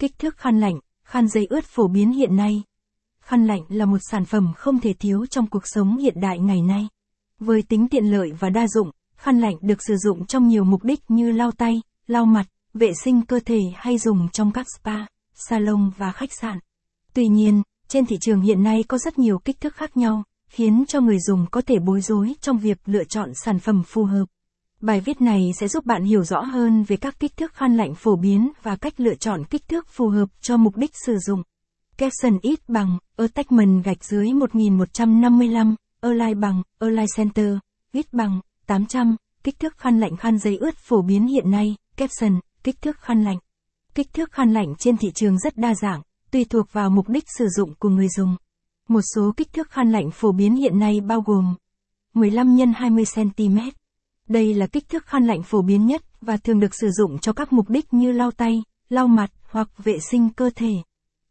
Kích thước khăn lạnh, khăn giấy ướt phổ biến hiện nay. Khăn lạnh là một sản phẩm không thể thiếu trong cuộc sống hiện đại ngày nay. Với tính tiện lợi và đa dụng, khăn lạnh được sử dụng trong nhiều mục đích như lau tay, lau mặt, vệ sinh cơ thể hay dùng trong các spa, salon và khách sạn. Tuy nhiên, trên thị trường hiện nay có rất nhiều kích thước khác nhau, khiến cho người dùng có thể bối rối trong việc lựa chọn sản phẩm phù hợp. Bài viết này sẽ giúp bạn hiểu rõ hơn về các kích thước khăn lạnh phổ biến và cách lựa chọn kích thước phù hợp cho mục đích sử dụng. Caption ít bằng, attachment gạch dưới 1155, align bằng, align center, ít bằng, 800, kích thước khăn lạnh khăn giấy ướt phổ biến hiện nay, caption, kích thước khăn lạnh. Kích thước khăn lạnh trên thị trường rất đa dạng, tùy thuộc vào mục đích sử dụng của người dùng. Một số kích thước khăn lạnh phổ biến hiện nay bao gồm 15 x 20 cm. Đây là kích thước khăn lạnh phổ biến nhất và thường được sử dụng cho các mục đích như lau tay, lau mặt hoặc vệ sinh cơ thể.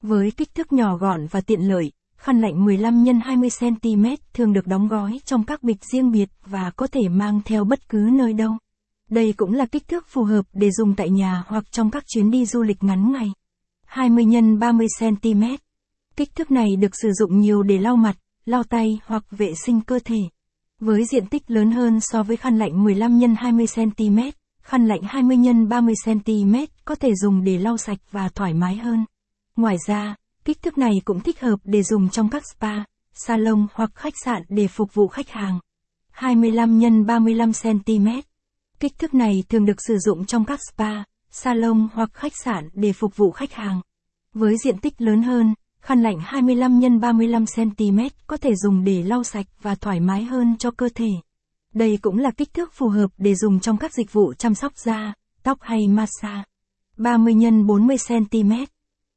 Với kích thước nhỏ gọn và tiện lợi, khăn lạnh 15 x 20 cm thường được đóng gói trong các bịch riêng biệt và có thể mang theo bất cứ nơi đâu. Đây cũng là kích thước phù hợp để dùng tại nhà hoặc trong các chuyến đi du lịch ngắn ngày. 20 x 30 cm. Kích thước này được sử dụng nhiều để lau mặt, lau tay hoặc vệ sinh cơ thể. Với diện tích lớn hơn so với khăn lạnh 15 x 20 cm, khăn lạnh 20 x 30 cm có thể dùng để lau sạch và thoải mái hơn. Ngoài ra, kích thước này cũng thích hợp để dùng trong các spa, salon hoặc khách sạn để phục vụ khách hàng. 25 x 35 cm. Kích thước này thường được sử dụng trong các spa, salon hoặc khách sạn để phục vụ khách hàng. Với diện tích lớn hơn, khăn lạnh 25 x 35 cm có thể dùng để lau sạch và thoải mái hơn cho cơ thể. Đây cũng là kích thước phù hợp để dùng trong các dịch vụ chăm sóc da, tóc hay massage. 30 x 40 cm.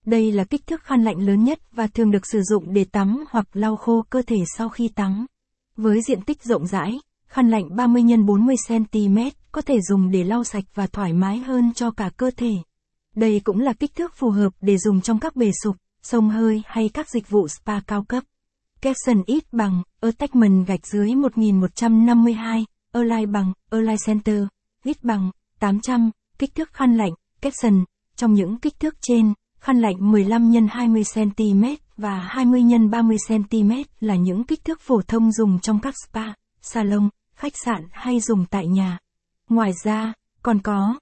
Đây là kích thước khăn lạnh lớn nhất và thường được sử dụng để tắm hoặc lau khô cơ thể sau khi tắm. Với diện tích rộng rãi, khăn lạnh 30 x 40 cm có thể dùng để lau sạch và thoải mái hơn cho cả cơ thể. Đây cũng là kích thước phù hợp để dùng trong các bể sục, xông hơi hay các dịch vụ spa cao cấp. Caption ít bằng, attachment gạch dưới 1152, align bằng, align center, ít bằng, 800, kích thước khăn lạnh, caption. Trong những kích thước trên, khăn lạnh 15 x 20 cm và 20 x 30 cm là những kích thước phổ thông dùng trong các spa, salon, khách sạn hay dùng tại nhà. Ngoài ra, còn có